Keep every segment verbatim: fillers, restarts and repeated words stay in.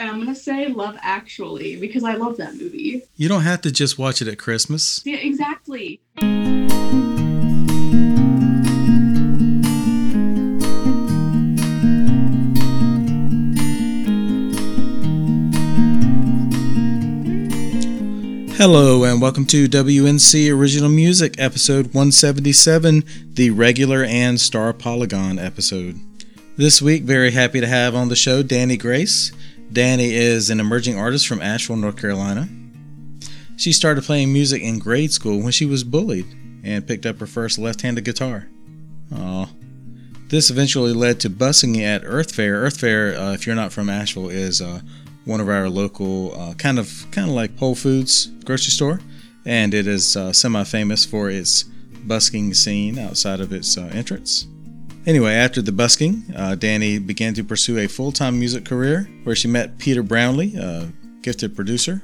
And I'm going to say Love Actually, because I love that movie. You don't have to just watch it at Christmas. Yeah, exactly. Hello and welcome to W N C Original Music, episode one seventy-seven, the regular and Star Polygon episode. This week, very happy to have on the show Dani Grace. Dani is an emerging artist from Asheville, North Carolina. She started playing music in grade school when she was bullied and picked up her first left-handed guitar. Aww. This eventually led to busking at Earth Fair. Earth Fair, uh, if you're not from Asheville, is... Uh, one of our local uh, kind of kind of like Whole Foods grocery store, and it is uh, semi-famous for its busking scene outside of its uh, entrance. Anyway, after the busking, uh, Dani began to pursue a full-time music career where she met Peter Brownlee, a gifted producer,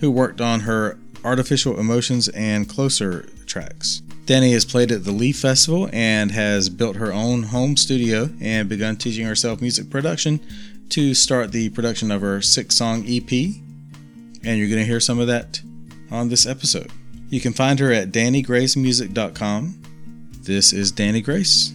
who worked on her Artificial Emotions and Closer tracks. Dani has played at the Leaf Festival and has built her own home studio and begun teaching herself music production to start the production of her six-song E P, and you're going to hear some of that on this episode. You can find her at dani grace music dot com. This is Dani Grace.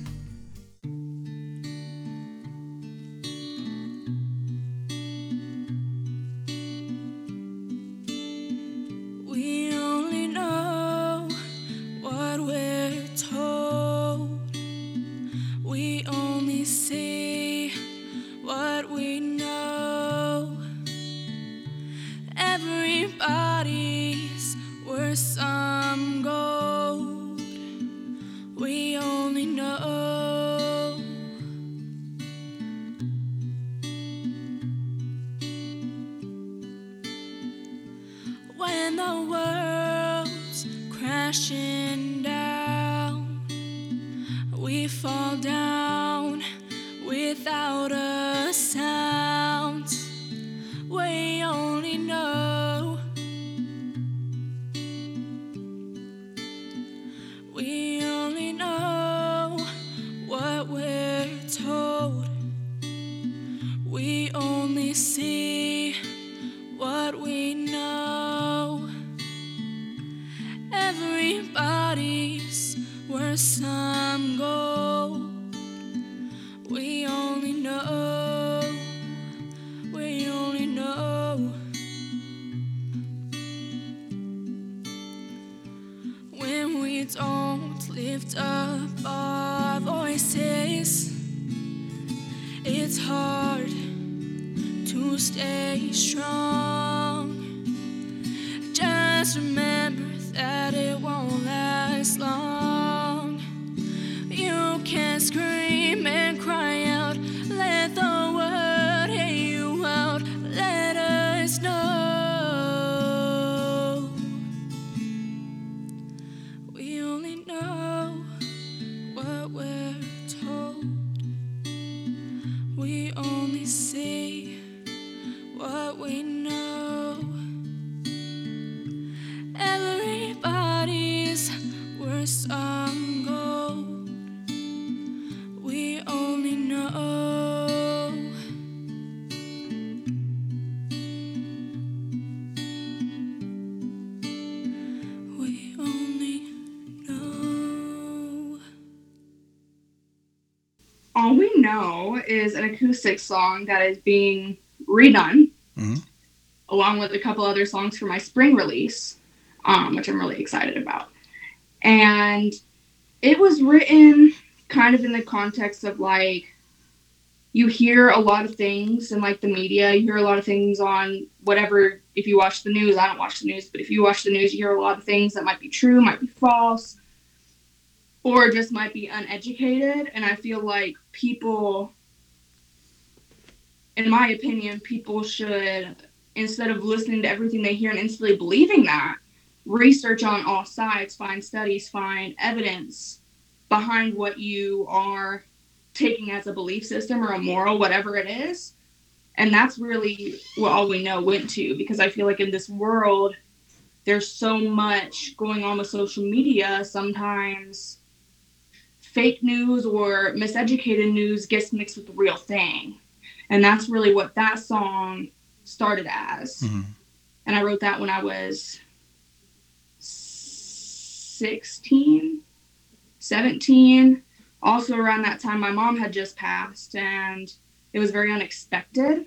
All We Know is an acoustic song that is being redone, mm-hmm. along with a couple other songs for my spring release, um, which I'm really excited about. And it was written kind of in the context of, like, you hear a lot of things in, like, the media. You hear a lot of things on whatever, if you watch the news. I don't watch the news, but if you watch the news, you hear a lot of things that might be true, might be false, or just might be uneducated. And I feel like people, in my opinion, people should, instead of listening to everything they hear and instantly believing that, research on all sides, find studies, find evidence behind what you are taking as a belief system or a moral, whatever it is. And that's really what All We Know went to, because I feel like in this world, there's so much going on with social media sometimes. Fake news or miseducated news gets mixed with the real thing. And that's really what that song started as. Mm-hmm. And I wrote that when I was sixteen, seventeen. Also around that time, my mom had just passed, and it was very unexpected.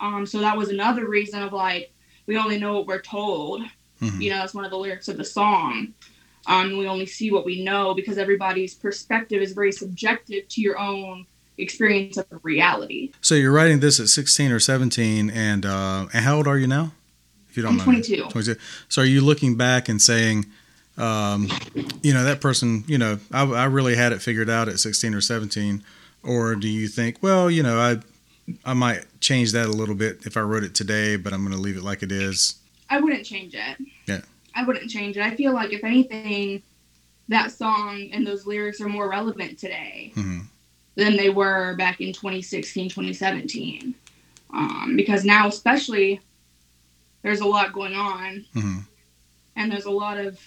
Um, so that was another reason of, like, we only know what we're told. Mm-hmm. You know, that's one of the lyrics of the song. Um, we only see what we know, because everybody's perspective is very subjective to your own experience of reality. So you're writing this at sixteen or seventeen, and uh, and how old are you now? If you don't I'm mind. twenty-two. twenty-two. So are you looking back and saying, um, you know, that person, you know, I, I really had it figured out at sixteen or seventeen, or do you think, well, you know, I I might change that a little bit if I wrote it today, but I'm going to leave it like it is? I wouldn't change it. Yeah. I wouldn't change it. I feel like, if anything, that song and those lyrics are more relevant today mm-hmm. than they were back in twenty sixteen, twenty seventeen. Um, because now, especially, there's a lot going on. Mm-hmm. And there's a lot of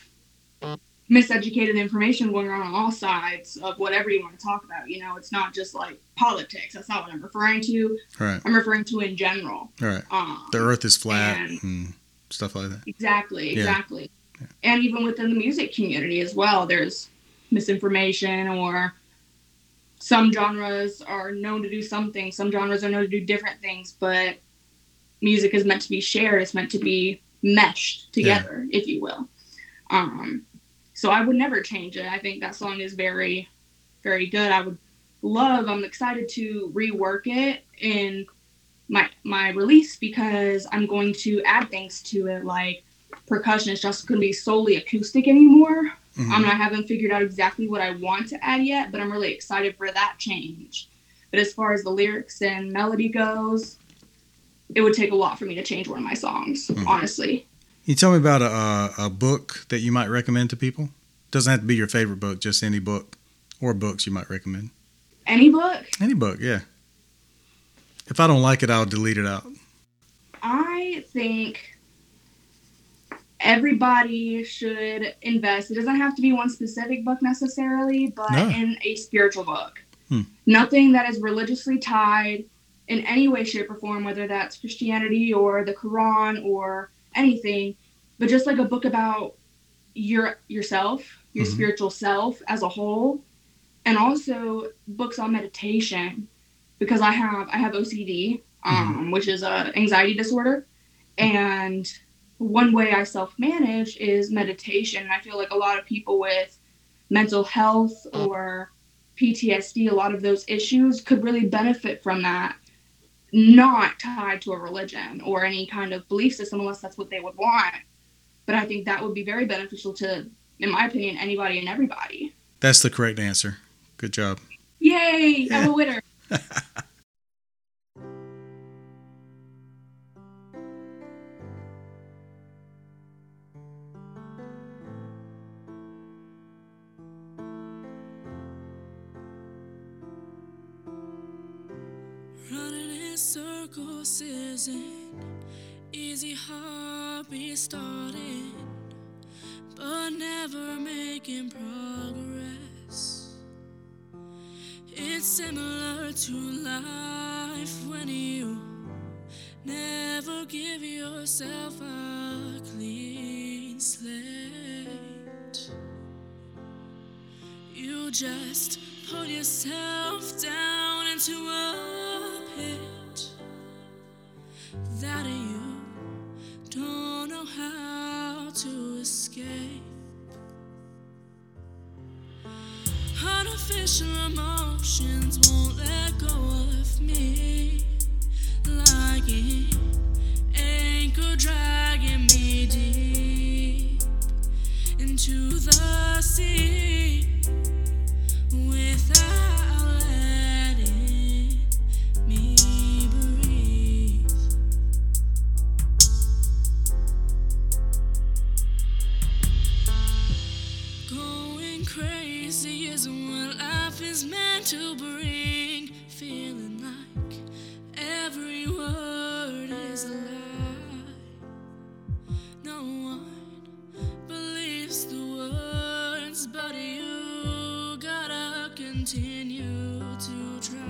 miseducated information going on on all sides of whatever you want to talk about. You know, it's not just, like, politics. That's not what I'm referring to. Right. I'm referring to in general. Right. Um, the earth is flat. And, mm. Stuff like that. Exactly, exactly. Yeah. Yeah. And even within the music community as well, there's misinformation, or some genres are known to do something, some genres are known to do different things, but music is meant to be shared, it's meant to be meshed together, yeah. if you will. Um, so I would never change it. I think that song is very, very good. I would love, I'm excited to rework it in My my release, because I'm going to add things to it, like percussion is just going to be solely acoustic anymore. Mm-hmm. Um, I haven't figured out exactly what I want to add yet, but I'm really excited for that change. But as far as the lyrics and melody goes, it would take a lot for me to change one of my songs, mm-hmm. honestly. Can you tell me about a, a book that you might recommend to people? Doesn't have to be your favorite book, just any book or books you might recommend. Any book? Any book, yeah. If I don't like it, I'll delete it out. I think everybody should invest. It doesn't have to be one specific book necessarily, but no. in a spiritual book. Hmm. Nothing that is religiously tied in any way, shape, or form, whether that's Christianity or the Quran or anything, but just like a book about your yourself, your mm-hmm. spiritual self as a whole, and also books on meditation. Because I have I have O C D, um, mm-hmm. which is an anxiety disorder. And one way I self-manage is meditation. And I feel like a lot of people with mental health or P T S D, a lot of those issues could really benefit from that, not tied to a religion or any kind of belief system, unless that's what they would want. But I think that would be very beneficial to, in my opinion, anybody and everybody. That's the correct answer. Good job. Yay! Yeah. I'm a winner. Running in circles isn't easy, hobby starting, but never making progress. It's similar to life when you never give yourself a clean slate. You just pull yourself down into a pit that you don't know how to escape. Artificial emotions won't let go of me, like an anchor dragging me deep into the sea without letting me breathe. Going crazy is is meant to bring, feeling like every word is a lie. No one believes the words, but you gotta continue to try.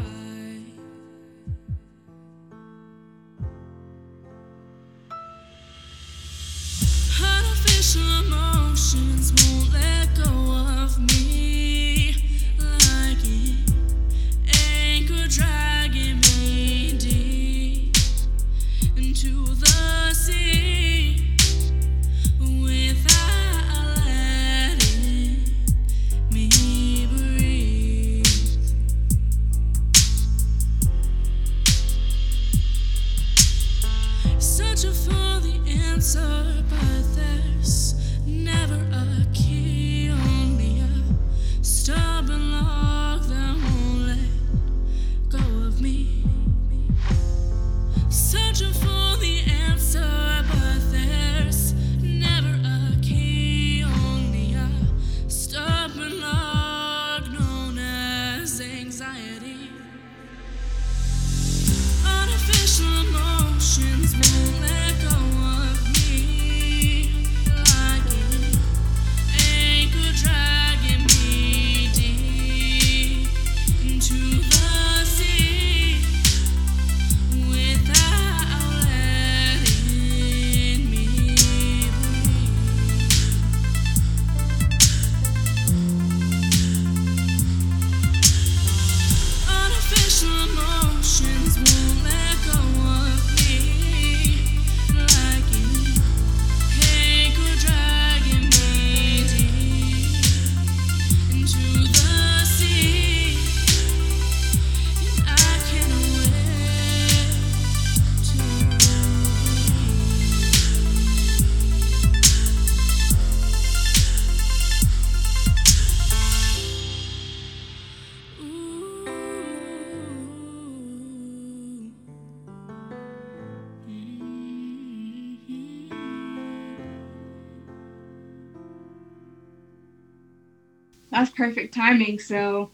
That's perfect timing. So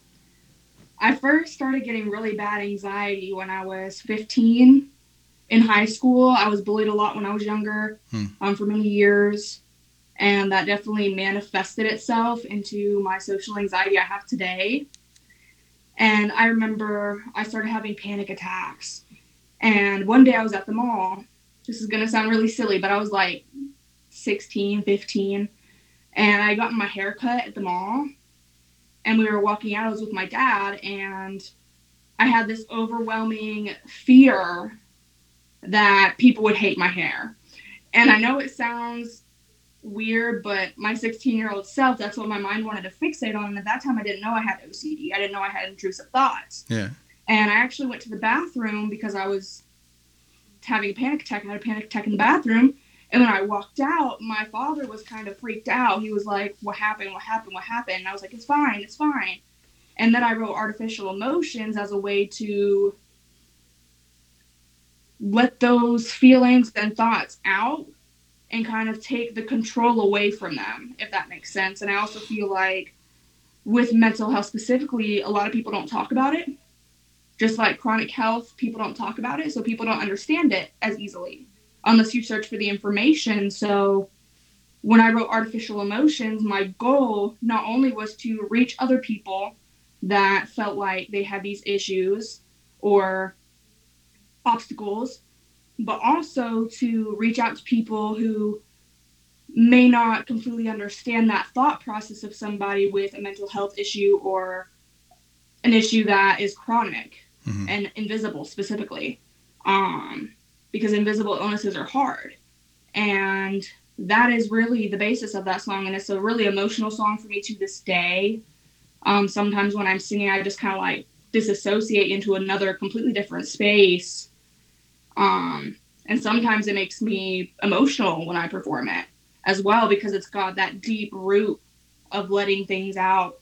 I first started getting really bad anxiety when I was fifteen in high school. I was bullied a lot when I was younger hmm. um, for many years. And that definitely manifested itself into my social anxiety I have today. And I remember I started having panic attacks. And one day I was at the mall. This is going to sound really silly, but I was like sixteen, fifteen. And I got my hair cut at the mall. And we were walking out, I was with my dad, and I had this overwhelming fear that people would hate my hair. And I know it sounds weird, but my sixteen-year-old self, that's what my mind wanted to fixate on. And at that time, I didn't know I had O C D. I didn't know I had intrusive thoughts. Yeah. And I actually went to the bathroom because I was having a panic attack. I had a panic attack in the bathroom. And when I walked out, my father was kind of freaked out. He was like, what happened? What happened? What happened? And I was like, it's fine. It's fine. And then I wrote artificial emotions as a way to let those feelings and thoughts out and kind of take the control away from them, if that makes sense. And I also feel like with mental health specifically, a lot of people don't talk about it. Just like chronic health, people don't talk about it. So people don't understand it as easily, unless you search for the information. So when I wrote artificial emotions, my goal not only was to reach other people that felt like they had these issues or obstacles, but also to reach out to people who may not completely understand that thought process of somebody with a mental health issue or an issue that is chronic mm-hmm. and invisible specifically. Um, Because invisible illnesses are hard. And that is really the basis of that song. And it's a really emotional song for me to this day. Um, sometimes when I'm singing, I just kind of like disassociate into another completely different space. Um, and sometimes it makes me emotional when I perform it as well, because it's got that deep root of letting things out.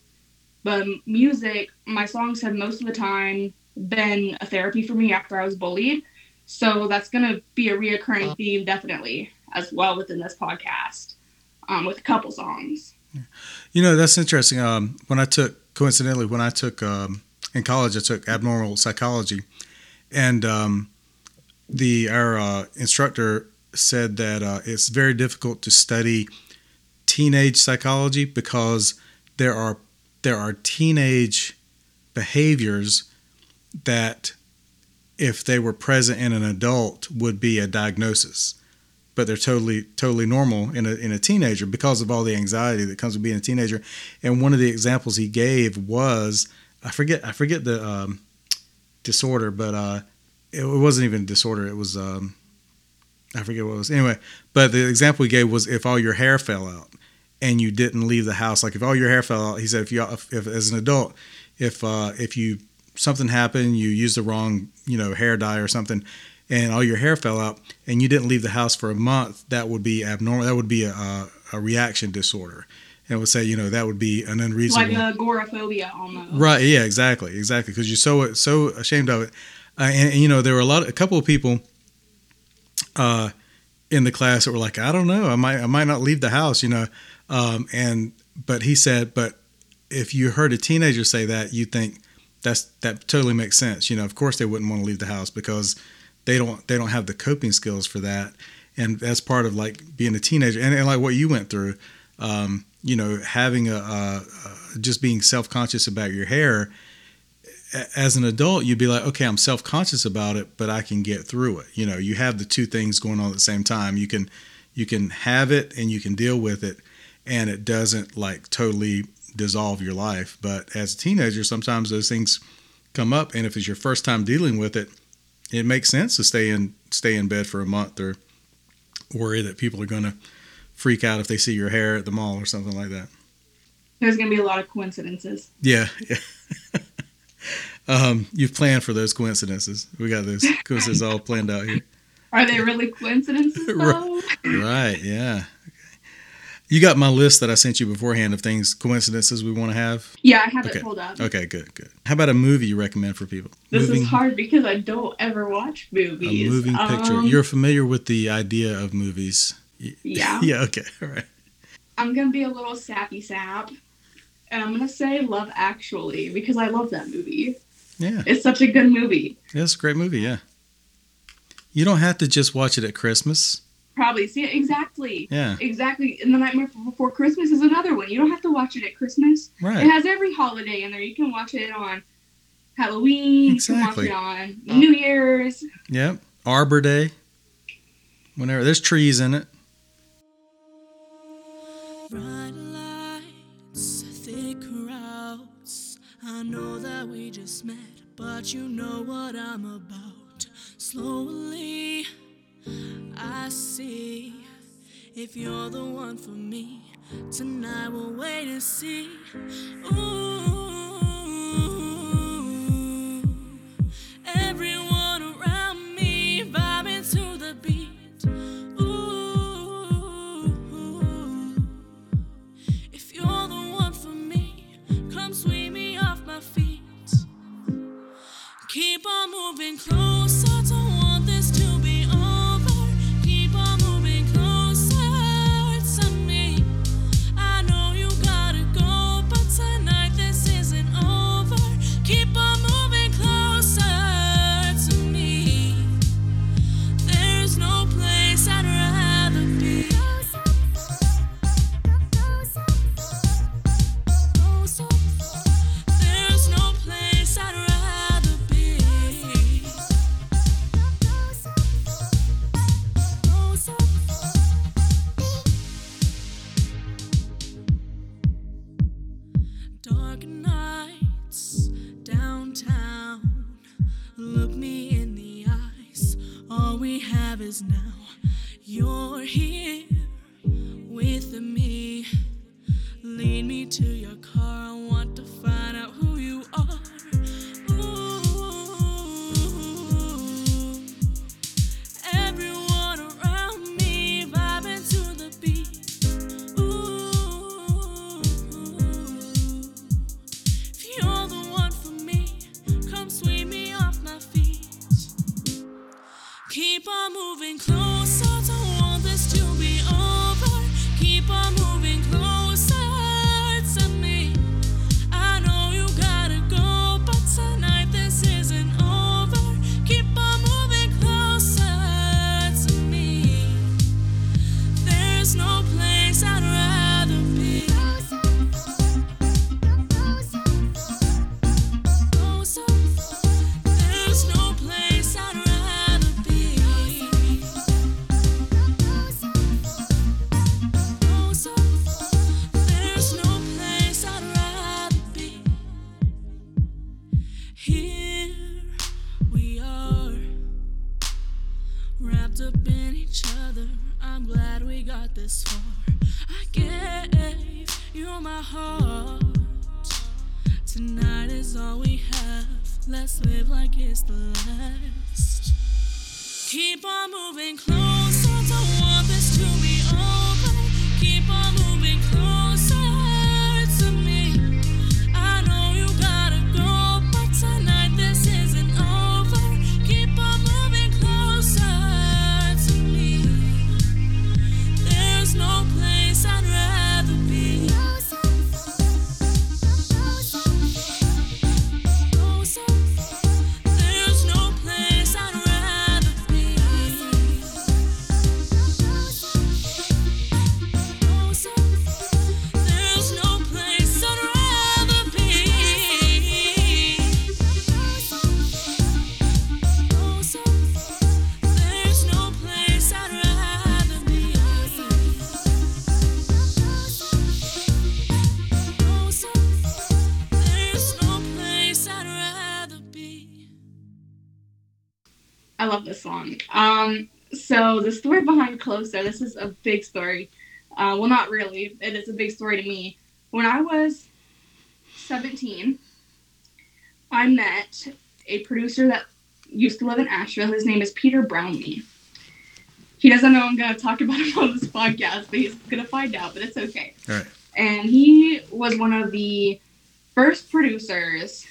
But music, my songs have most of the time been a therapy for me after I was bullied. So that's going to be a reoccurring theme, definitely, as well within this podcast, um, with a couple songs. You know, that's interesting. Um, when I took, coincidentally, when I took um, in college, I took abnormal psychology, and um, the our uh, instructor said that uh, it's very difficult to study teenage psychology because there are there are teenage behaviors that, if they were present in an adult, would be a diagnosis, but they're totally, totally normal in a, in a teenager because of all the anxiety that comes with being a teenager. And one of the examples he gave was, I forget, I forget the, um, disorder, but, uh, it wasn't even a disorder. It was, um, I forget what it was. Anyway, but the example he gave was if all your hair fell out and you didn't leave the house, like if all your hair fell out, he said, if you, if, if as an adult, if, uh, if you, something happened, you used the wrong, you know, hair dye or something, and all your hair fell out and you didn't leave the house for a month, that would be abnormal. That would be a, a reaction disorder. And would say, you know, that would be an unreasonable. Like agoraphobia almost. Right. Yeah, exactly. Exactly. Because you're so, so ashamed of it. Uh, and, and, you know, there were a lot of, a couple of people uh, in the class that were like, I don't know, I might, I might not leave the house, you know. Um, and, but he said, but if you heard a teenager say that, you think that's, that totally makes sense. You know, of course they wouldn't want to leave the house because they don't, they don't have the coping skills for that. And that's part of like being a teenager and, and like what you went through. Um, you know, having a, a, a just being self-conscious about your hair as an adult, you'd be like, okay, I'm self-conscious about it, but I can get through it. You know, you have the two things going on at the same time. You can, you can have it and you can deal with it, and it doesn't like totally dissolve your life. But as a teenager, sometimes those things come up, and if it's your first time dealing with it, it makes sense to stay in, stay in bed for a month or worry that people are going to freak out if they see your hair at the mall or something like that. There's going to be a lot of coincidences. Yeah. yeah. um, you've planned for those coincidences. We got those coincidences all planned out here. Are they really coincidences though? Right. Yeah. Okay. You got my list that I sent you beforehand of things, coincidences we want to have? Yeah, I have okay. it pulled up. Okay, good, good. How about a movie you recommend for people? This moving, is hard because I don't ever watch movies. A moving um, picture. You're familiar with the idea of movies. Yeah. Yeah, okay. All right. I'm going to be a little sappy sap. And I'm going to say Love Actually because I love that movie. Yeah. It's such a good movie. Yeah, it's a great movie, yeah. You don't have to just watch it at Christmas. Probably. See, exactly. Yeah. Exactly. And The Nightmare Before Christmas is another one. You don't have to watch it at Christmas. Right. It has every holiday in there. You can watch it on Halloween. Exactly. You can watch it on New Year's. Yep. Arbor Day. Whenever. There's trees in it. Bright lights, thick crowds. I know that we just met, but you know what I'm about. Slowly, I see if you're the one for me. Tonight we'll wait and see. Ooh, everyone around me vibing to the beat. Keep on moving closer, I don't want this to be over. Keep on moving closer to me. I know you gotta go, but tonight this isn't over. Keep on moving closer to me. There's no place I'd rather be. There's no place I'd rather be. Now you're here with me. Lead me to your car. I want to find out who you are. Ooh, everyone around me vibing to the beat. Ooh, if you're the one for me, come sweep me off my feet. Keep on moving closer, don't want this to be over. Keep on moving closer to me. I know you gotta go, but tonight this isn't over. Keep on moving closer to me. There's no place I'd rather be. There's no place I'd rather be. There's no place I'd rather be. wrapped up in each other. I'm glad we got this far. I gave you my heart. Tonight is all we have. Let's live like it's the last. Keep on moving closer. Don't want this to be over. Keep on moving closer to me. I know you gotta go, but tonight this isn't over. Keep on moving closer to me. There's no place I'd rather be. I love this song. Um, so the story behind Closer, this is a big story. Uh, well, not really. It is a big story to me. When I was seventeen, I met a producer that used to live in Asheville. His name is Peter Brownlee. He doesn't know I'm going to talk about him on this podcast, but he's going to find out, but it's okay. All right. And he was one of the first producers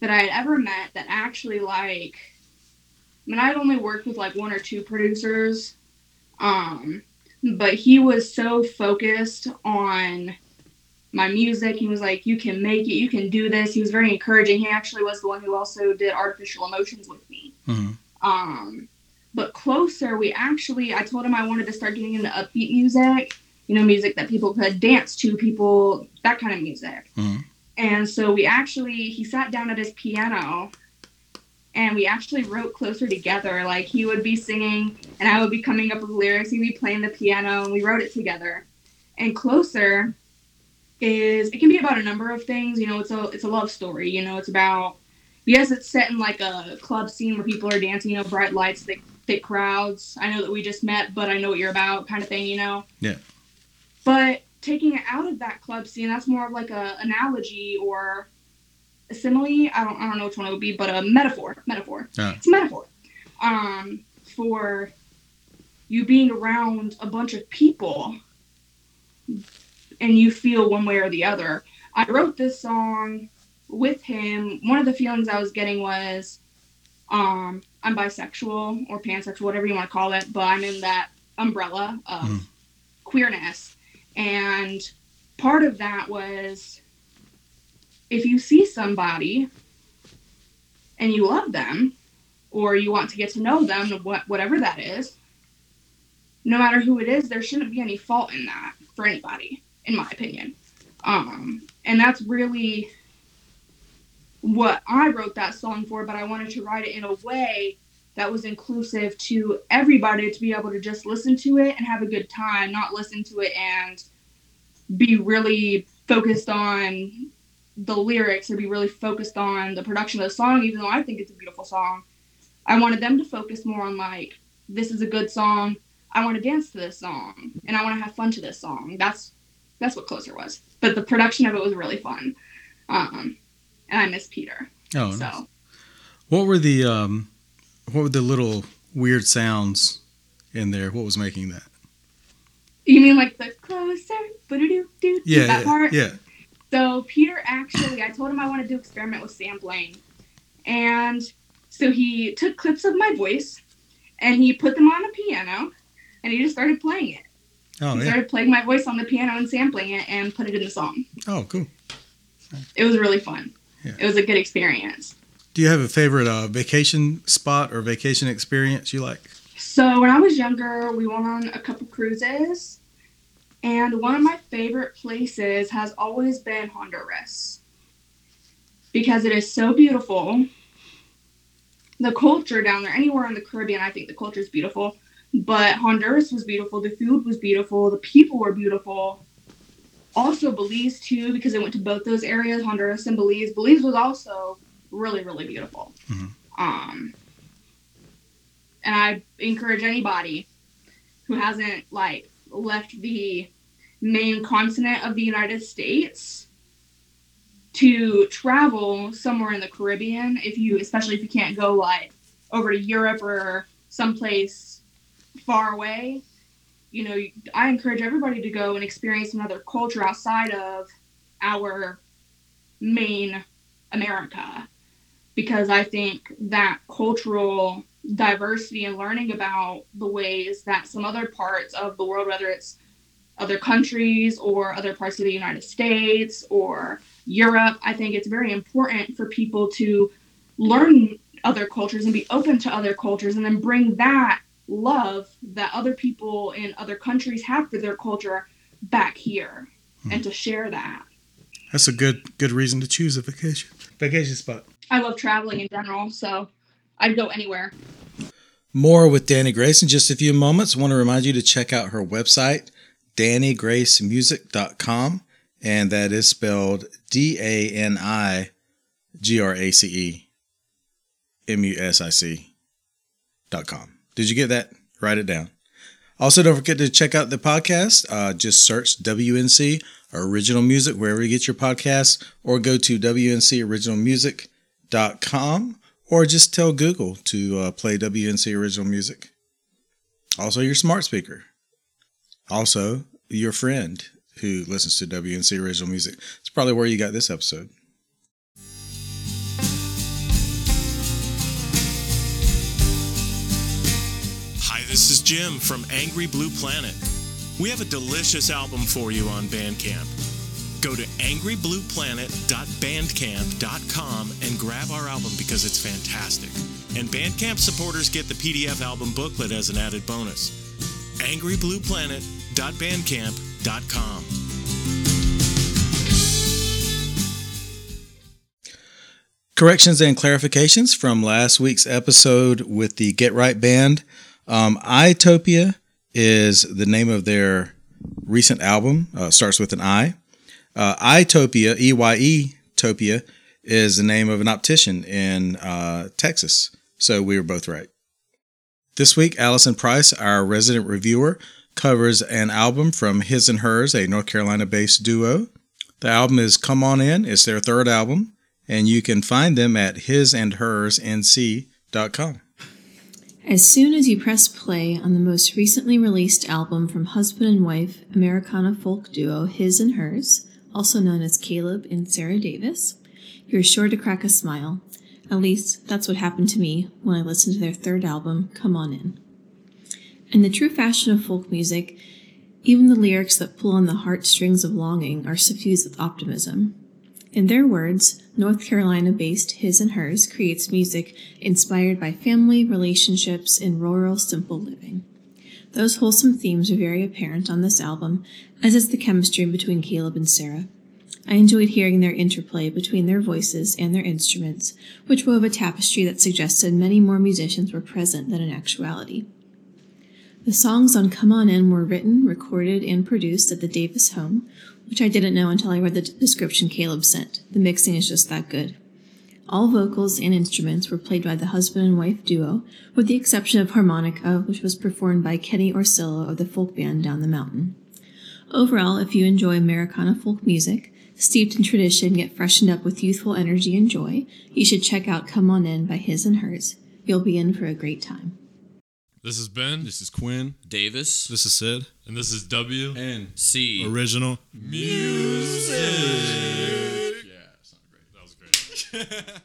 that I had ever met that actually, like, I mean, I'd only worked with, like, one or two producers, um, but he was so focused on my music. He was like, you can make it, you can do this. He was very encouraging. He actually was the one who also did Artificial Emotions with me. Mm-hmm. Um, but Closer, we actually, I told him I wanted to start getting into upbeat music, you know, music that people could dance to, people, that kind of music. Mm-hmm. And so we actually, he sat down at his piano, and we actually wrote Closer together. Like, he would be singing, and I would be coming up with lyrics. He'd be playing the piano, and we wrote it together. And Closer is, it can be about a number of things. You know, it's a it's a love story. You know, it's about, yes, it's set in, like, a club scene where people are dancing, you know, bright lights, thick, thick crowds. I know that we just met, but I know what you're about kind of thing, you know? Yeah. But taking it out of that club scene, that's more of, like, a analogy or a simile, I don't I don't know which one it would be, but a metaphor. Metaphor. Oh. It's a metaphor. Um, for you being around a bunch of people and you feel one way or the other. I wrote this song with him. One of the feelings I was getting was um, I'm bisexual or pansexual, whatever you want to call it, but I'm in that umbrella of mm. queerness. And part of that was, if you see somebody and you love them or you want to get to know them, whatever that is, no matter who it is, there shouldn't be any fault in that for anybody, in my opinion. Um, and that's really what I wrote that song for, but I wanted to write it in a way that was inclusive to everybody, to be able to just listen to it and have a good time, not listen to it and be really focused on the lyrics or be really focused on the production of the song, even though I think it's a beautiful song. I wanted them to focus more on, like, this is a good song. I want to dance to this song and I want to have fun to this song. That's, that's what Closer was, but the production of it was really fun. Um, and I miss Peter. Oh, so nice. What were the, um, what were the little weird sounds in there? What was making that? You mean like the Closer, ba-do-do-do, yeah, that yeah, part? Yeah. So Peter actually, I told him I wanted to experiment with sampling. And so he took clips of my voice and he put them on a piano and he just started playing it. Oh, he yeah. started playing my voice on the piano and sampling it and put it in the song. Oh, cool. It was really fun. Yeah. It was a good experience. Do you have a favorite uh, vacation spot or vacation experience you like? So when I was younger, we went on a couple cruises. And one of my favorite places has always been Honduras because it is so beautiful. The culture down there, anywhere in the Caribbean, I think the culture is beautiful. But Honduras was beautiful. The food was beautiful. The people were beautiful. Also Belize, too, because I went to both those areas, Honduras and Belize. Belize was also really, really beautiful. Mm-hmm. Um, and I encourage anybody who hasn't like left the main continent of the United States to travel somewhere in the Caribbean, if you, especially if you can't go like over to Europe or someplace far away. You know, I encourage everybody to go and experience another culture outside of our main America, because I think that cultural diversity and learning about the ways that some other parts of the world, whether it's other countries or other parts of the United States or Europe, I think it's very important for people to learn other cultures and be open to other cultures, and then bring that love that other people in other countries have for their culture back here, hmm. and to share that. That's a good good reason to choose a vacation vacation spot. I love traveling in general, so I'd go anywhere. More with Dani Grace in just a few moments. I want to remind you to check out her website, dani grace music dot com, and that is spelled D A N I G R A C E M U S I C dot com. Did you get that? Write it down. Also, don't forget to check out the podcast. Uh, just search W N C Original Music wherever you get your podcasts, or go to W N C original music dot com, or just tell Google to uh, play W N C Original Music. Also, your smart speaker. Also, your friend who listens to W N C Original Music. It's probably where you got this episode. This is Jim from Angry Blue Planet. We have a delicious album for you on Bandcamp. Go to angry blue planet dot bandcamp dot com and grab our album because it's fantastic. And Bandcamp supporters get the P D F album booklet as an added bonus. angry blue planet dot bandcamp dot com. Corrections and clarifications from last week's episode with the Get Right Band. Um, Itopia is the name of their recent album. Uh, starts with an I. Uh, Itopia, E Y E-topia, is the name of an optician in uh, Texas. So we were both right. This week, Allison Price, our resident reviewer, covers an album from His and Hers, a North Carolina-based duo. The album is Come On In. It's their third album, and you can find them at his and hers n c dot com. As soon as you press play on the most recently released album from husband and wife Americana folk duo His and Hers, also known as Caleb and Sarah Davis, you're sure to crack a smile. At least, that's what happened to me when I listened to their third album, Come On In. In the true fashion of folk music, even the lyrics that pull on the heartstrings of longing are suffused with optimism. In their words, North Carolina-based His and Hers creates music inspired by family, relationships, and rural, simple living. Those wholesome themes are very apparent on this album, as is the chemistry between Caleb and Sarah. I enjoyed hearing their interplay between their voices and their instruments, which wove a tapestry that suggested many more musicians were present than in actuality. The songs on Come On In were written, recorded, and produced at the Davis home, which I didn't know until I read the description Caleb sent. The mixing is just that good. All vocals and instruments were played by the husband and wife duo, with the exception of harmonica, which was performed by Kenny Orsillo of the folk band Down the Mountain. Overall, if you enjoy Americana folk music, steeped in tradition yet freshened up with youthful energy and joy, you should check out Come On In by His and Hers. You'll be in for a great time. This is Ben. This is Quinn. Davis. This is Sid. And this is W N C Original Music. Yeah, that sounded great. That was great.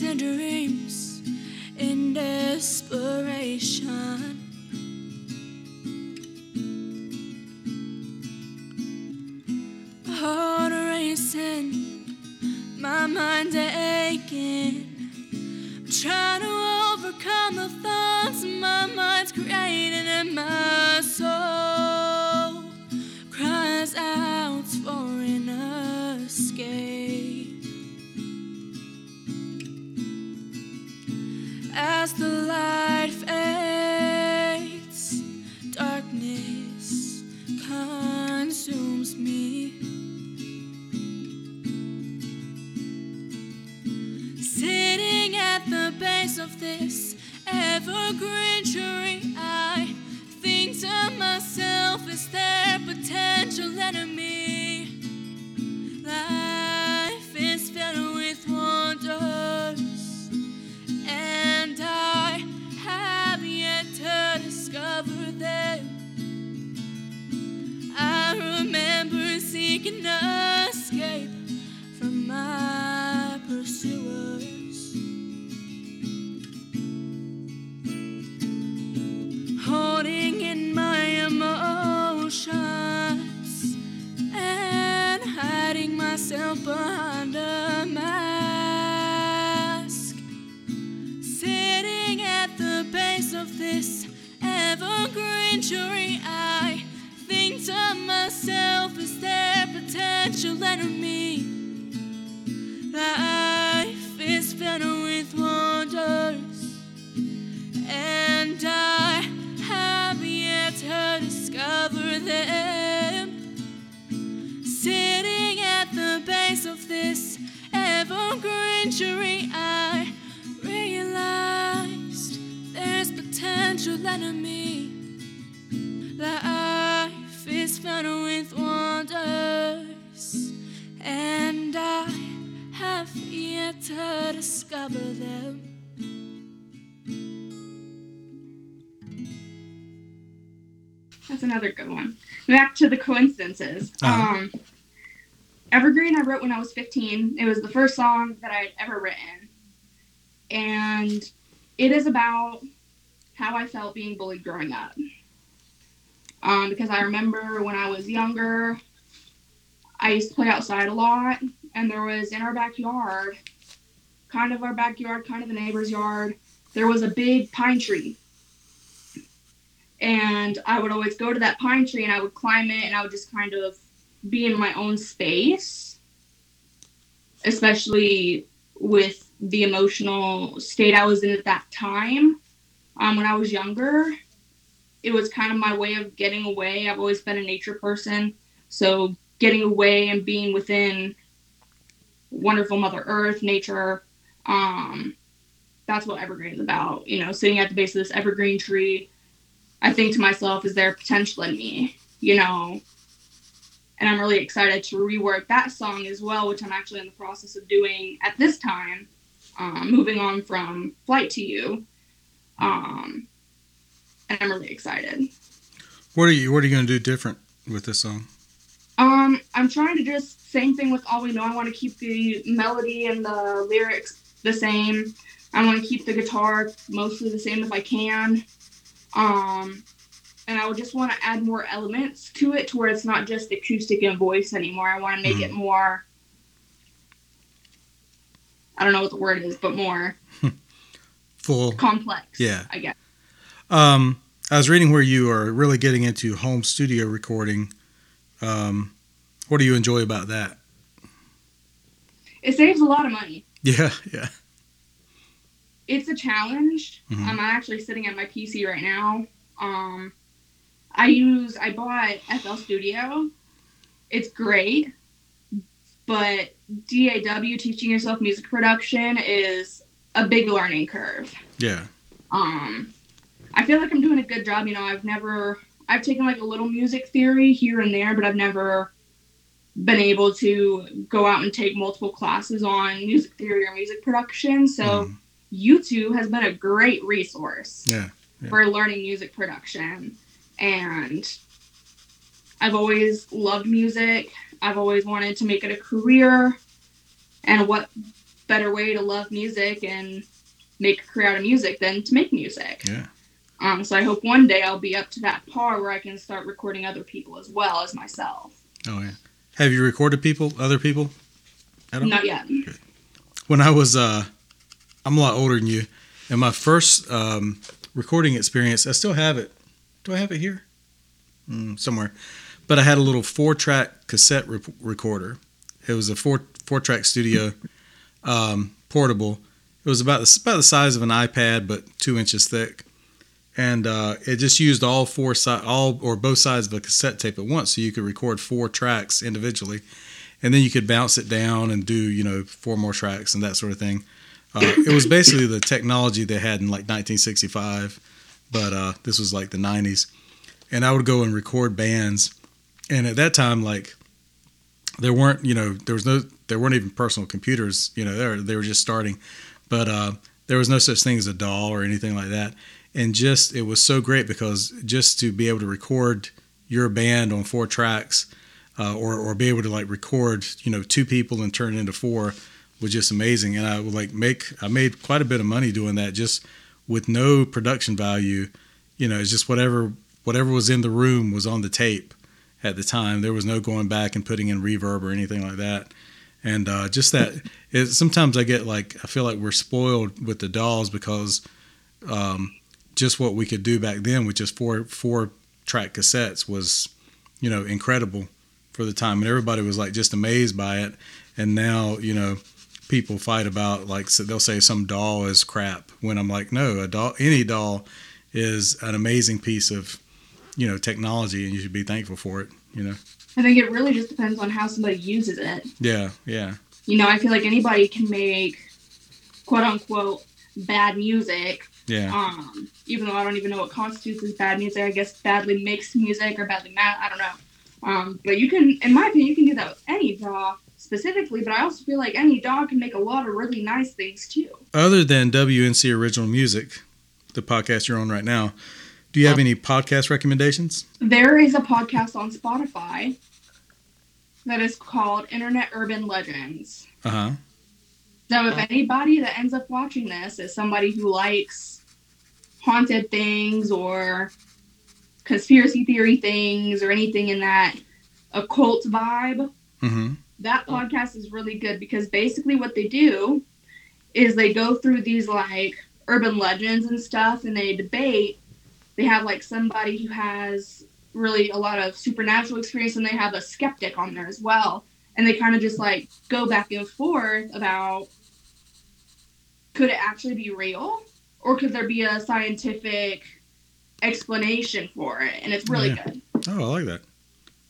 hopes and dreams in desperation. My heart racing, my mind's aching. I'm trying to overcome the thoughts my mind's creating, and my soul cries out for an escape. As the light fades, darkness consumes me. Sitting at the base of this evergreen tree, I think to myself, is there potential enemy? Life is filled with wonders, and I have yet to discover them. I remember seeking escape from my pursuers, holding in my emotions and hiding myself behind a mask. Of this evergreen tree, I think to myself, is there potential enemy? Life is filled with wonders, and I have yet to discover them. Sitting at the base of this evergreen tree, I potential enemy. Life is filled with wonders, and I have yet to discover them. That's another good one. Back to the coincidences. Uh-huh. Um, Evergreen I wrote when I was fifteen. It was the first song that I had ever written. And it is about how I felt being bullied growing up. Um, because I remember when I was younger, I used to play outside a lot, and there was in our backyard, kind of our backyard, kind of the neighbor's yard, there was a big pine tree. And I would always go to that pine tree and I would climb it, and I would just kind of be in my own space, especially with the emotional state I was in at that time. Um, when I was younger, it was kind of my way of getting away. I've always been a nature person, so getting away and being within wonderful Mother Earth, nature, um, that's what evergreen is about. You know, sitting at the base of this evergreen tree, I think to myself, is there potential in me? You know, and I'm really excited to rework that song as well, which I'm actually in the process of doing at this time, um, moving on from Flight to You. Um, and I'm really excited. What are you, what are you going to do different with this song? Um, I'm trying to just, same thing with All We Know. I want to keep the melody and the lyrics the same. I want to keep the guitar mostly the same if I can. Um, and I would just want to add more elements to it to where it's not just acoustic and voice anymore. I want to make mm. it more, I don't know what the word is, but more full, complex, yeah, I guess. Um, I was reading where you are really getting into home studio recording. Um, what do you enjoy about that? It saves a lot of money. Yeah, yeah. It's a challenge. Mm-hmm. Um, I'm actually sitting at my P C right now. Um, I use, I bought F L Studio. It's great, but D A W, teaching yourself music production, is a big learning curve. Yeah. Um, I feel like I'm doing a good job. You know, I've never, I've taken like a little music theory here and there, but I've never been able to go out and take multiple classes on music theory or music production. So mm. YouTube has been a great resource yeah, yeah. for learning music production. And I've always loved music. I've always wanted to make it a career, and what better way to love music and make a career out of music than to make music. Yeah. Um, so I hope one day I'll be up to that par where I can start recording other people as well as myself. Oh, yeah. Have you recorded people, other people? At all? Not yet. Okay. When I was, uh, I'm a lot older than you, and my first um, recording experience, I still have it. Do I have it here? Mm, somewhere. But I had a little four-track cassette re- recorder. It was a four four-track studio, um, portable. It was about the, about the size of an iPad, but two inches thick. And uh, it just used all four si- all or both sides of a cassette tape at once, so you could record four tracks individually, and then you could bounce it down and do, you know, four more tracks and that sort of thing. Uh, it was basically the technology they had in like nineteen sixty-five, but uh, this was like the nineties. And I would go and record bands, and at that time, like there weren't, you know, there was no, there weren't even personal computers, you know, they were, they were just starting, but uh, there was no such thing as a D A W or anything like that. And just, it was so great because just to be able to record your band on four tracks, uh, or, or be able to like record, you know, two people and turn it into four was just amazing. And I would like make, I made quite a bit of money doing that just with no production value. You know, it's just whatever, whatever was in the room was on the tape at the time. There was no going back and putting in reverb or anything like that. And, uh, just that it, sometimes I get like, I feel like we're spoiled with the D A Ws because, um, just what we could do back then with just four four track cassettes was, you know, incredible for the time, and everybody was like just amazed by it. And now, you know, people fight about like, so they'll say some D A W is crap when I'm like, no, a D A W, any D A W is an amazing piece of, you know, technology, and you should be thankful for it. You know, I think it really just depends on how somebody uses it. Yeah, yeah. You know, I feel like anybody can make quote unquote bad music. Yeah. Um, even though I don't even know what constitutes as bad music, I guess badly mixed music or badly mad, I don't know. Um, but you can, in my opinion, you can do that with any D A W specifically, but I also feel like any D A W can make a lot of really nice things too. Other than W N C Original Music, the podcast you're on right now, do you have um, any podcast recommendations? There is a podcast on Spotify that is called Internet Urban Legends. Uh-huh. So if anybody that ends up watching this is somebody who likes haunted things or conspiracy theory things or anything in that occult vibe, mm-hmm. that podcast is really good because basically what they do is they go through these like urban legends and stuff and they debate. They have like somebody who has really a lot of supernatural experience and they have a skeptic on there as well, and they kind of just like go back and forth about could it actually be real? Or could there be a scientific explanation for it? And it's really oh, yeah. good. Oh, I like that.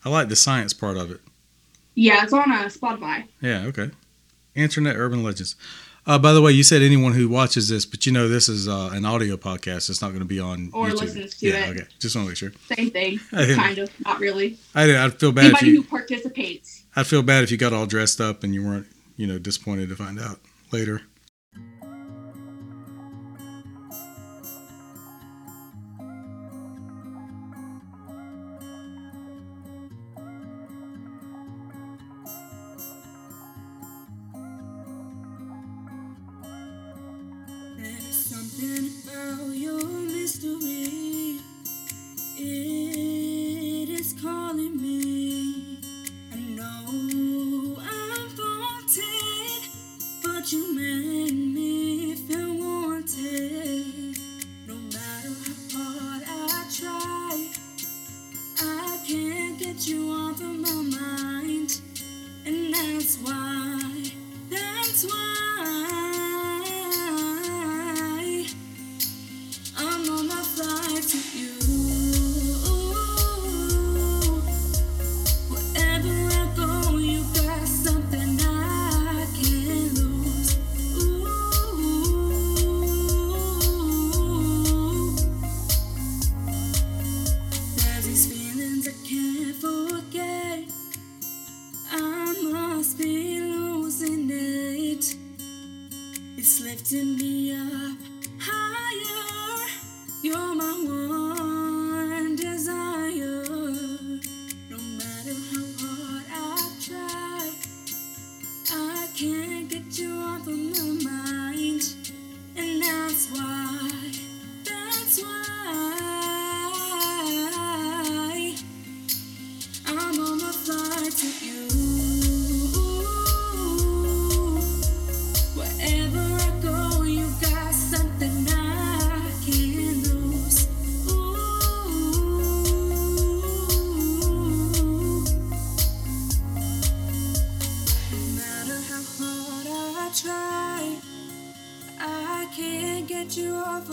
I like the science part of it. Yeah, it's on uh, Spotify. Yeah, okay. Internet Urban Legends. Uh, by the way, you said anyone who watches this, but you know this is uh, an audio podcast. It's not going to be on Or YouTube. Listens to yeah, it. Okay. Just want to make sure. Same thing. Kind of. Not really. I I'd feel bad Anybody if you, who participates. I'd feel bad if you got all dressed up and you weren't, you know, disappointed to find out later.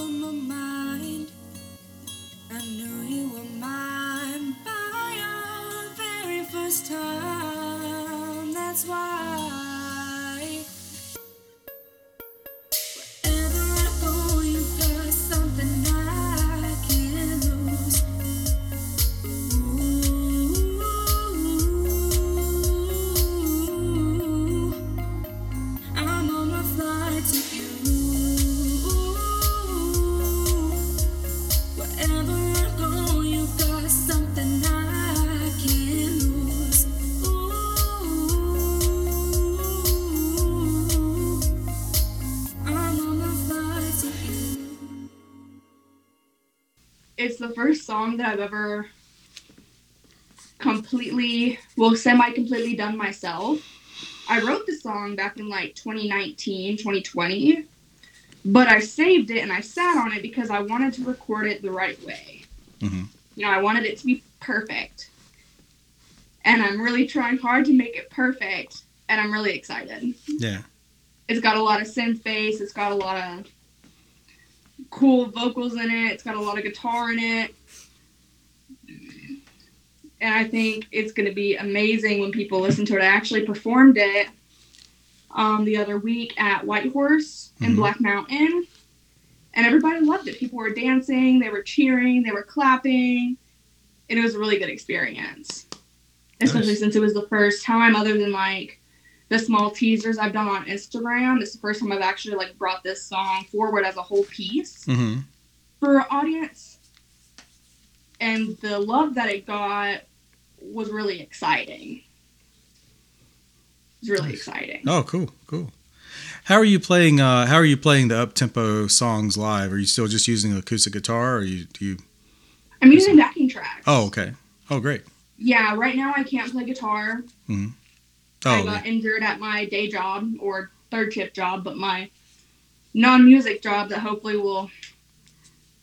on my mind. I knew you were mine by your very first time. That's why wherever I go, you've got something I can't lose. Ooh, I'm on my flight to you. It's the first song that I've ever completely, well, semi-completely done myself. I wrote the song back in like twenty nineteen, twenty twenty, but I saved it and I sat on it because I wanted to record it the right way. Mm-hmm. You know, I wanted it to be perfect. And I'm really trying hard to make it perfect, and I'm really excited. Yeah. It's got a lot of synth bass, it's got a lot of cool vocals in it, it's got a lot of guitar in it, and I think it's going to be amazing when people listen to it. I actually performed it um the other week at White Horse in mm-hmm. Black Mountain, and everybody loved it. People were dancing, they were cheering, they were clapping, and it was a really good experience, especially nice. Since it was the first time, other than like the small teasers I've done on Instagram, it's the first time I've actually like brought this song forward as a whole piece mm-hmm. for our audience. And the love that it got was really exciting. It's really nice. Exciting. Oh, cool, cool. How are you playing? Uh, how are you playing the up-tempo songs live? Are you still just using acoustic guitar, or are you? Do you? I'm using backing tracks. Oh, okay. Oh, great. Yeah, right now I can't play guitar. Mm-hmm. Oh, I got injured at my day job, or third shift job, but my non-music job that hopefully will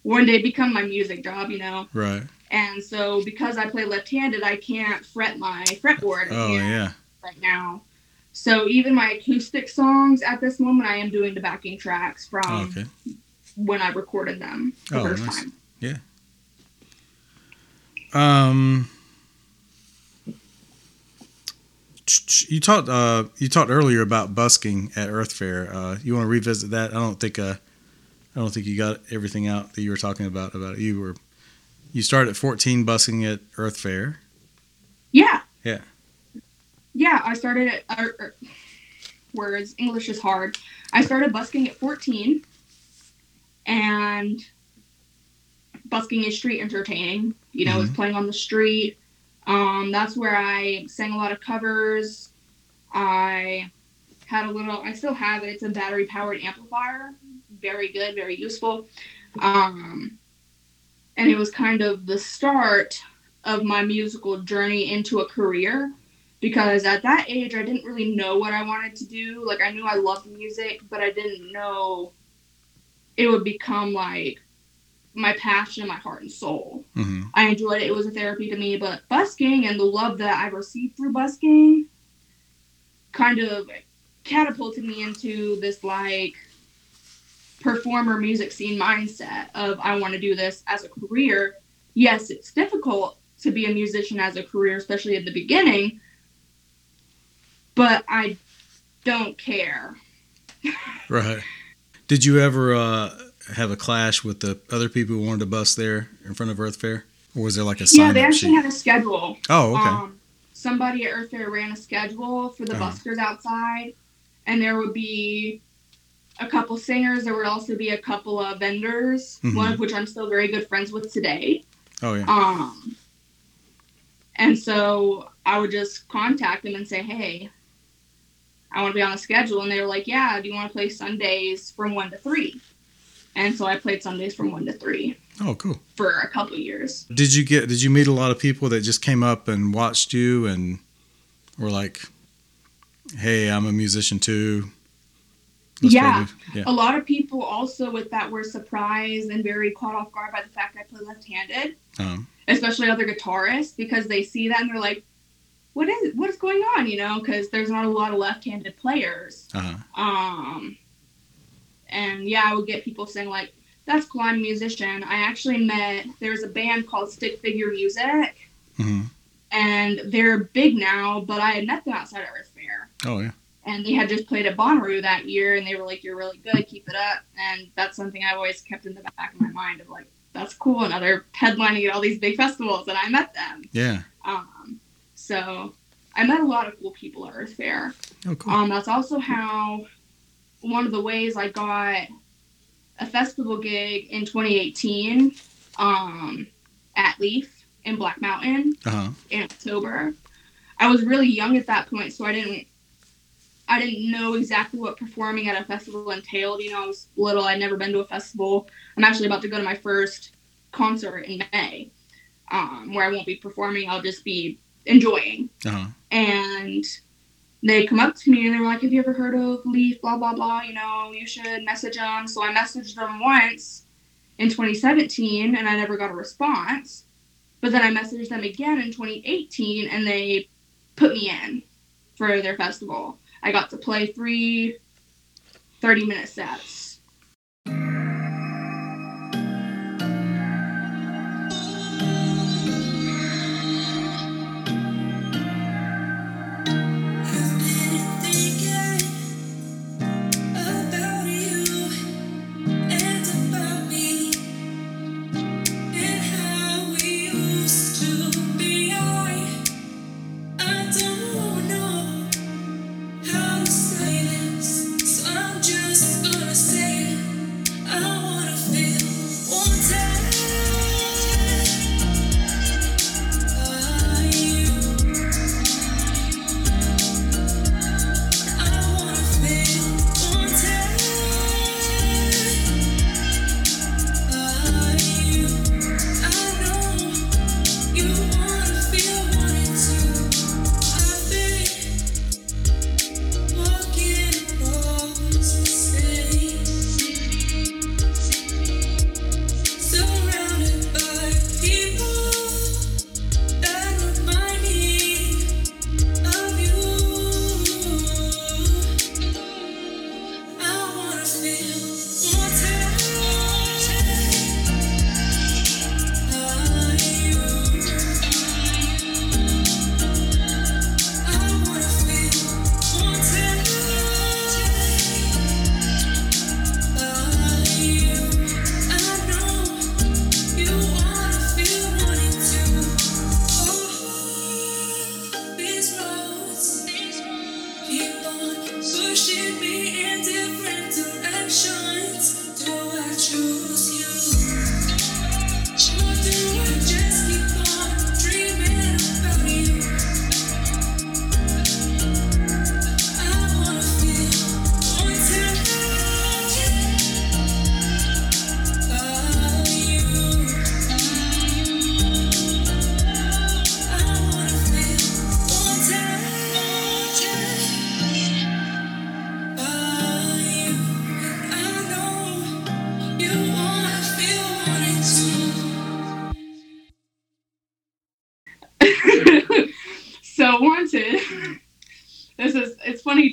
one day become my music job, you know? Right. And so because I play left-handed, I can't fret my fretboard oh, yeah. right now. So even my acoustic songs at this moment, I am doing the backing tracks from oh, okay. when I recorded them the oh, first nice. Time. Yeah. Um... You talked uh, you talked earlier about busking at Earth Fair. Uh, you want to revisit that? I don't think uh, I don't think you got everything out that you were talking about about it. You were you started at fourteen busking at Earth Fair. Yeah. Yeah. Yeah, I started at uh, uh, words. English is hard. I started busking at fourteen, and busking is street entertaining. You know, mm-hmm. it's playing on the street. Um, that's where I sang a lot of covers. I had a little, I still have it. It's a battery powered amplifier. Very good, very useful. Um, and it was kind of the start of my musical journey into a career, because at that age, I didn't really know what I wanted to do. Like, I knew I loved music, but I didn't know it would become like my passion, my heart and soul. Mm-hmm. I enjoyed it. It was a therapy to me, but busking and the love that I received through busking kind of catapulted me into this like performer music scene mindset of I want to do this as a career. Yes, it's difficult to be a musician as a career, especially at the beginning, but I don't care. Right. Did you ever, uh, have a clash with the other people who wanted to bus there in front of Earth Fair? Or was there like a sign-up Yeah, they actually sheet? Had a schedule. Oh, okay. Um, somebody at Earth Fair ran a schedule for the uh-huh. buskers outside, and there would be a couple singers. There would also be a couple of vendors, mm-hmm. one of which I'm still very good friends with today. Oh, yeah. Um, and so I would just contact them and say, hey, I want to be on a schedule. And they were like, yeah, do you want to play Sundays from one to three? And so I played Sundays from one to three. Oh, cool! For a couple of years. Did you get? Did you meet a lot of people that just came up and watched you and were like, "Hey, I'm a musician too." Yeah. yeah, a lot of people also with that were surprised and very caught off guard by the fact I play left-handed, um, especially other guitarists, because they see that and they're like, "What is? What is going on?" You know, because there's not a lot of left-handed players. Uh-huh. Um. And yeah, I would get people saying like, That's cool. I'm a musician. I actually met, there's a band called Stick Figure Music, mm-hmm. and they're big now, but I had met them outside of Earth Fair. Oh, yeah. And they had just played at Bonnaroo that year, and they were like, you're really good, keep it up. And that's something I've always kept in the back of my mind of, like, that's cool. And they're headlining at all these big festivals, and I met them. Yeah. Um. So I met a lot of cool people at Earth Fair. Oh, cool. Um, that's also how one of the ways I got a festival gig in twenty eighteen um, at Leaf in Black Mountain uh-huh. in October. I was really young at that point, so I didn't I didn't know exactly what performing at a festival entailed. You know, I was little. I'd never been to a festival. I'm actually about to go to my first concert in May, um, where I won't be performing. I'll just be enjoying. Uh-huh. And they come up to me and they were like, have you ever heard of Leaf, blah, blah, blah, you know, you should message them. So I messaged them once in twenty seventeen and I never got a response. But then I messaged them again in twenty eighteen and they put me in for their festival. I got to play three thirty-minute sets.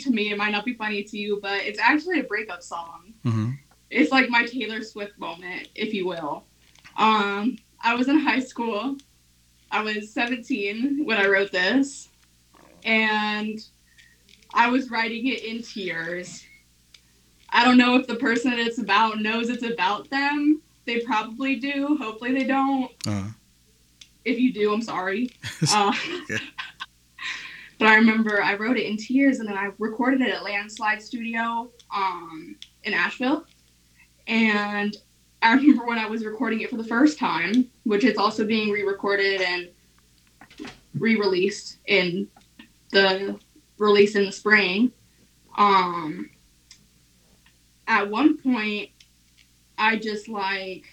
To me, it might not be funny to you, but it's actually a breakup song. Mm-hmm. It's like my Taylor Swift moment, if you will. Um, I was in high school. I was seventeen when I wrote this, and I was writing it in tears. I don't know if the person it's about knows it's about them. They probably do. Hopefully they don't. Uh-huh. If you do, I'm sorry. uh, okay. But I remember I wrote it in tears, and then I recorded it at Landslide Studio um, in Asheville. And I remember when I was recording it for the first time, which it's also being re-recorded and re-released in the release in the spring. Um, at one point, I just like,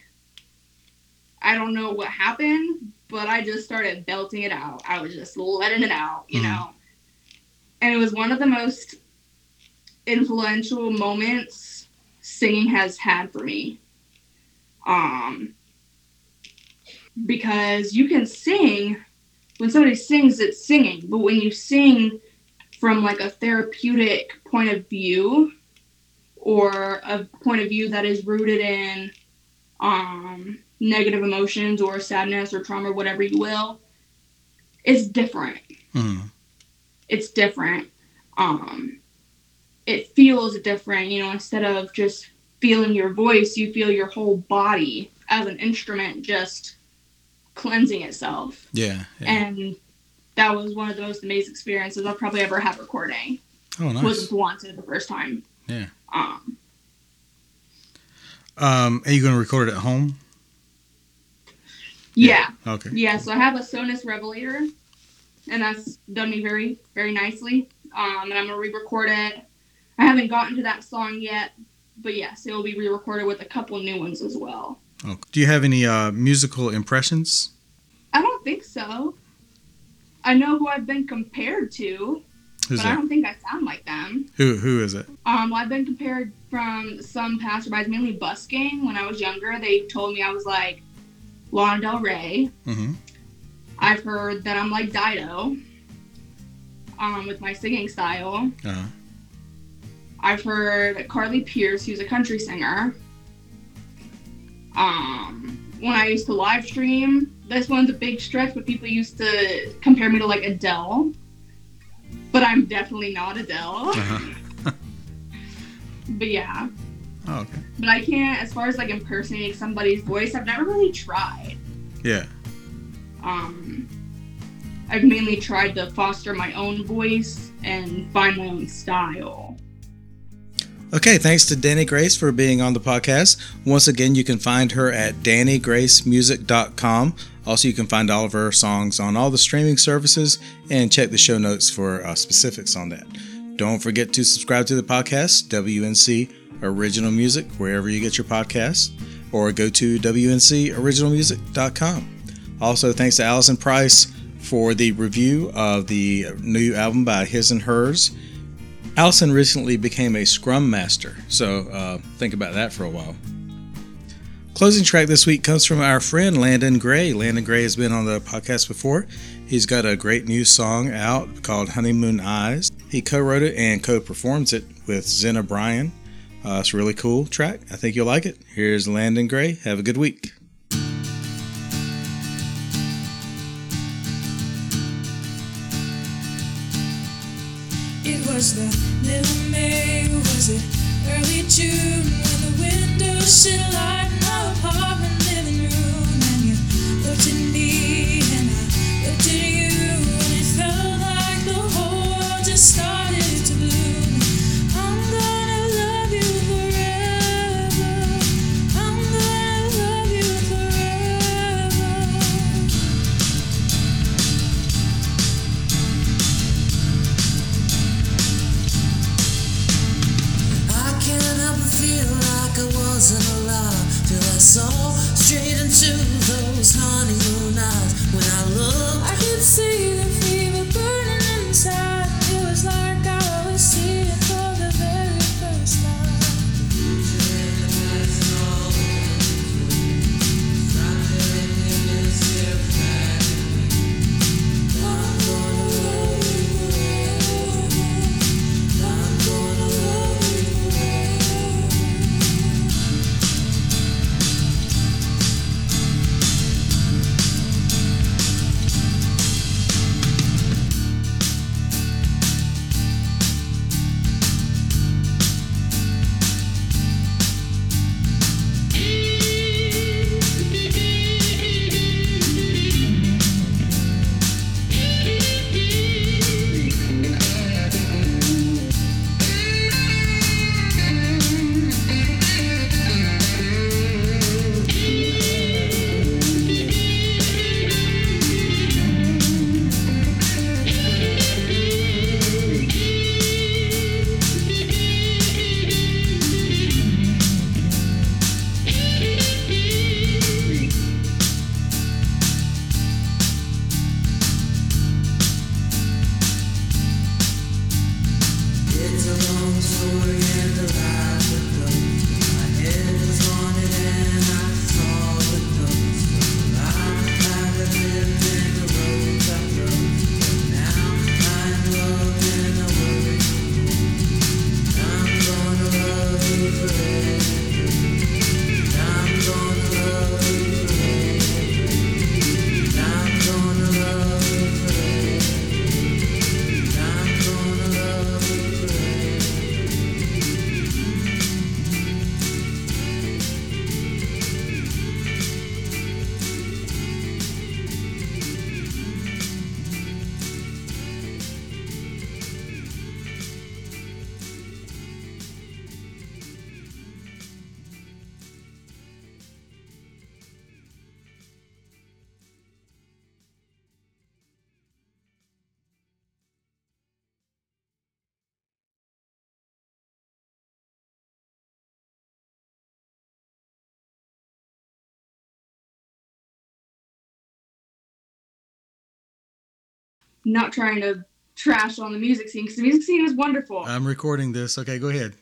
I don't know what happened, but I just started belting it out. I was just letting it out, you mm-hmm. know. And it was one of the most influential moments singing has had for me. Um, because you can sing, when somebody sings, it's singing. But when you sing from like a therapeutic point of view, or a point of view that is rooted in um, negative emotions or sadness or trauma, whatever you will, it's different. Mm. It's different. Um, it feels different, you know, instead of just feeling your voice, you feel your whole body as an instrument just cleansing itself. Yeah. yeah. And that was one of the most amazing experiences I'll probably ever have recording. Oh, nice. Wasn't Wanted the first time. Yeah. Um, um, are you going to record it at home? Yeah. yeah. Okay. Yeah, so I have a Sonus Revelator, and that's done me very, very nicely. Um, and I'm going to re-record it. I haven't gotten to that song yet, but yes, it will be re-recorded with a couple new ones as well. Okay. Do you have any uh, musical impressions? I don't think so. I know who I've been compared to, Who's but that? I don't think I sound like them. Who Who is it? Um, well, I've been compared from some passerbys, mainly busking. When I was younger, they told me I was like Lana Del Rey. Mm-hmm. I've heard that I'm like Dido um, with my singing style. Uh-huh. I've heard Carly Pierce, who's a country singer. Um, when I used to live stream, this one's a big stretch, but people used to compare me to like Adele, but I'm definitely not Adele. Uh-huh. But yeah. Oh, okay. But I can't, as far as like impersonating somebody's voice, I've never really tried. Yeah. Um, I've mainly tried to foster my own voice and find my own style. Okay, thanks to Dani Grace for being on the podcast. Once again, you can find her at dani grace music dot com. Also, you can find all of her songs on all the streaming services and check the show notes for uh, specifics on that. Don't forget to subscribe to the podcast, W N C Original Music, wherever you get your podcasts, or go to w n c original music dot com. Also, thanks to Allison Price for the review of the new album by His and Hers. Allison recently became a scrum master, so uh, think about that for a while. Closing track this week comes from our friend Landon Gray. Landon Gray has been on the podcast before. He's got a great new song out called Honeymoon Eyes. He co-wrote it and co-performs it with Zenna Bryan. Uh, it's a really cool track. I think you'll like it. Here's Landon Gray. Have a good week. Was the middle May, or was it early June, when the windows shed a light in our apartment living room, and you looked at me, and I looked at you, and it felt like the whole just started to bloom. I'm gonna love you forever, I'm gonna love you forever. Wasn't alive till I saw straight into those honeymoon eyes. When I looked, I could see the fever burning inside. It was like I was seeing it for the very first time. I'm gonna love you, I'm gonna love you. not trying to trash on the music scene, because the music scene is wonderful. I'm recording this. Okay, go ahead.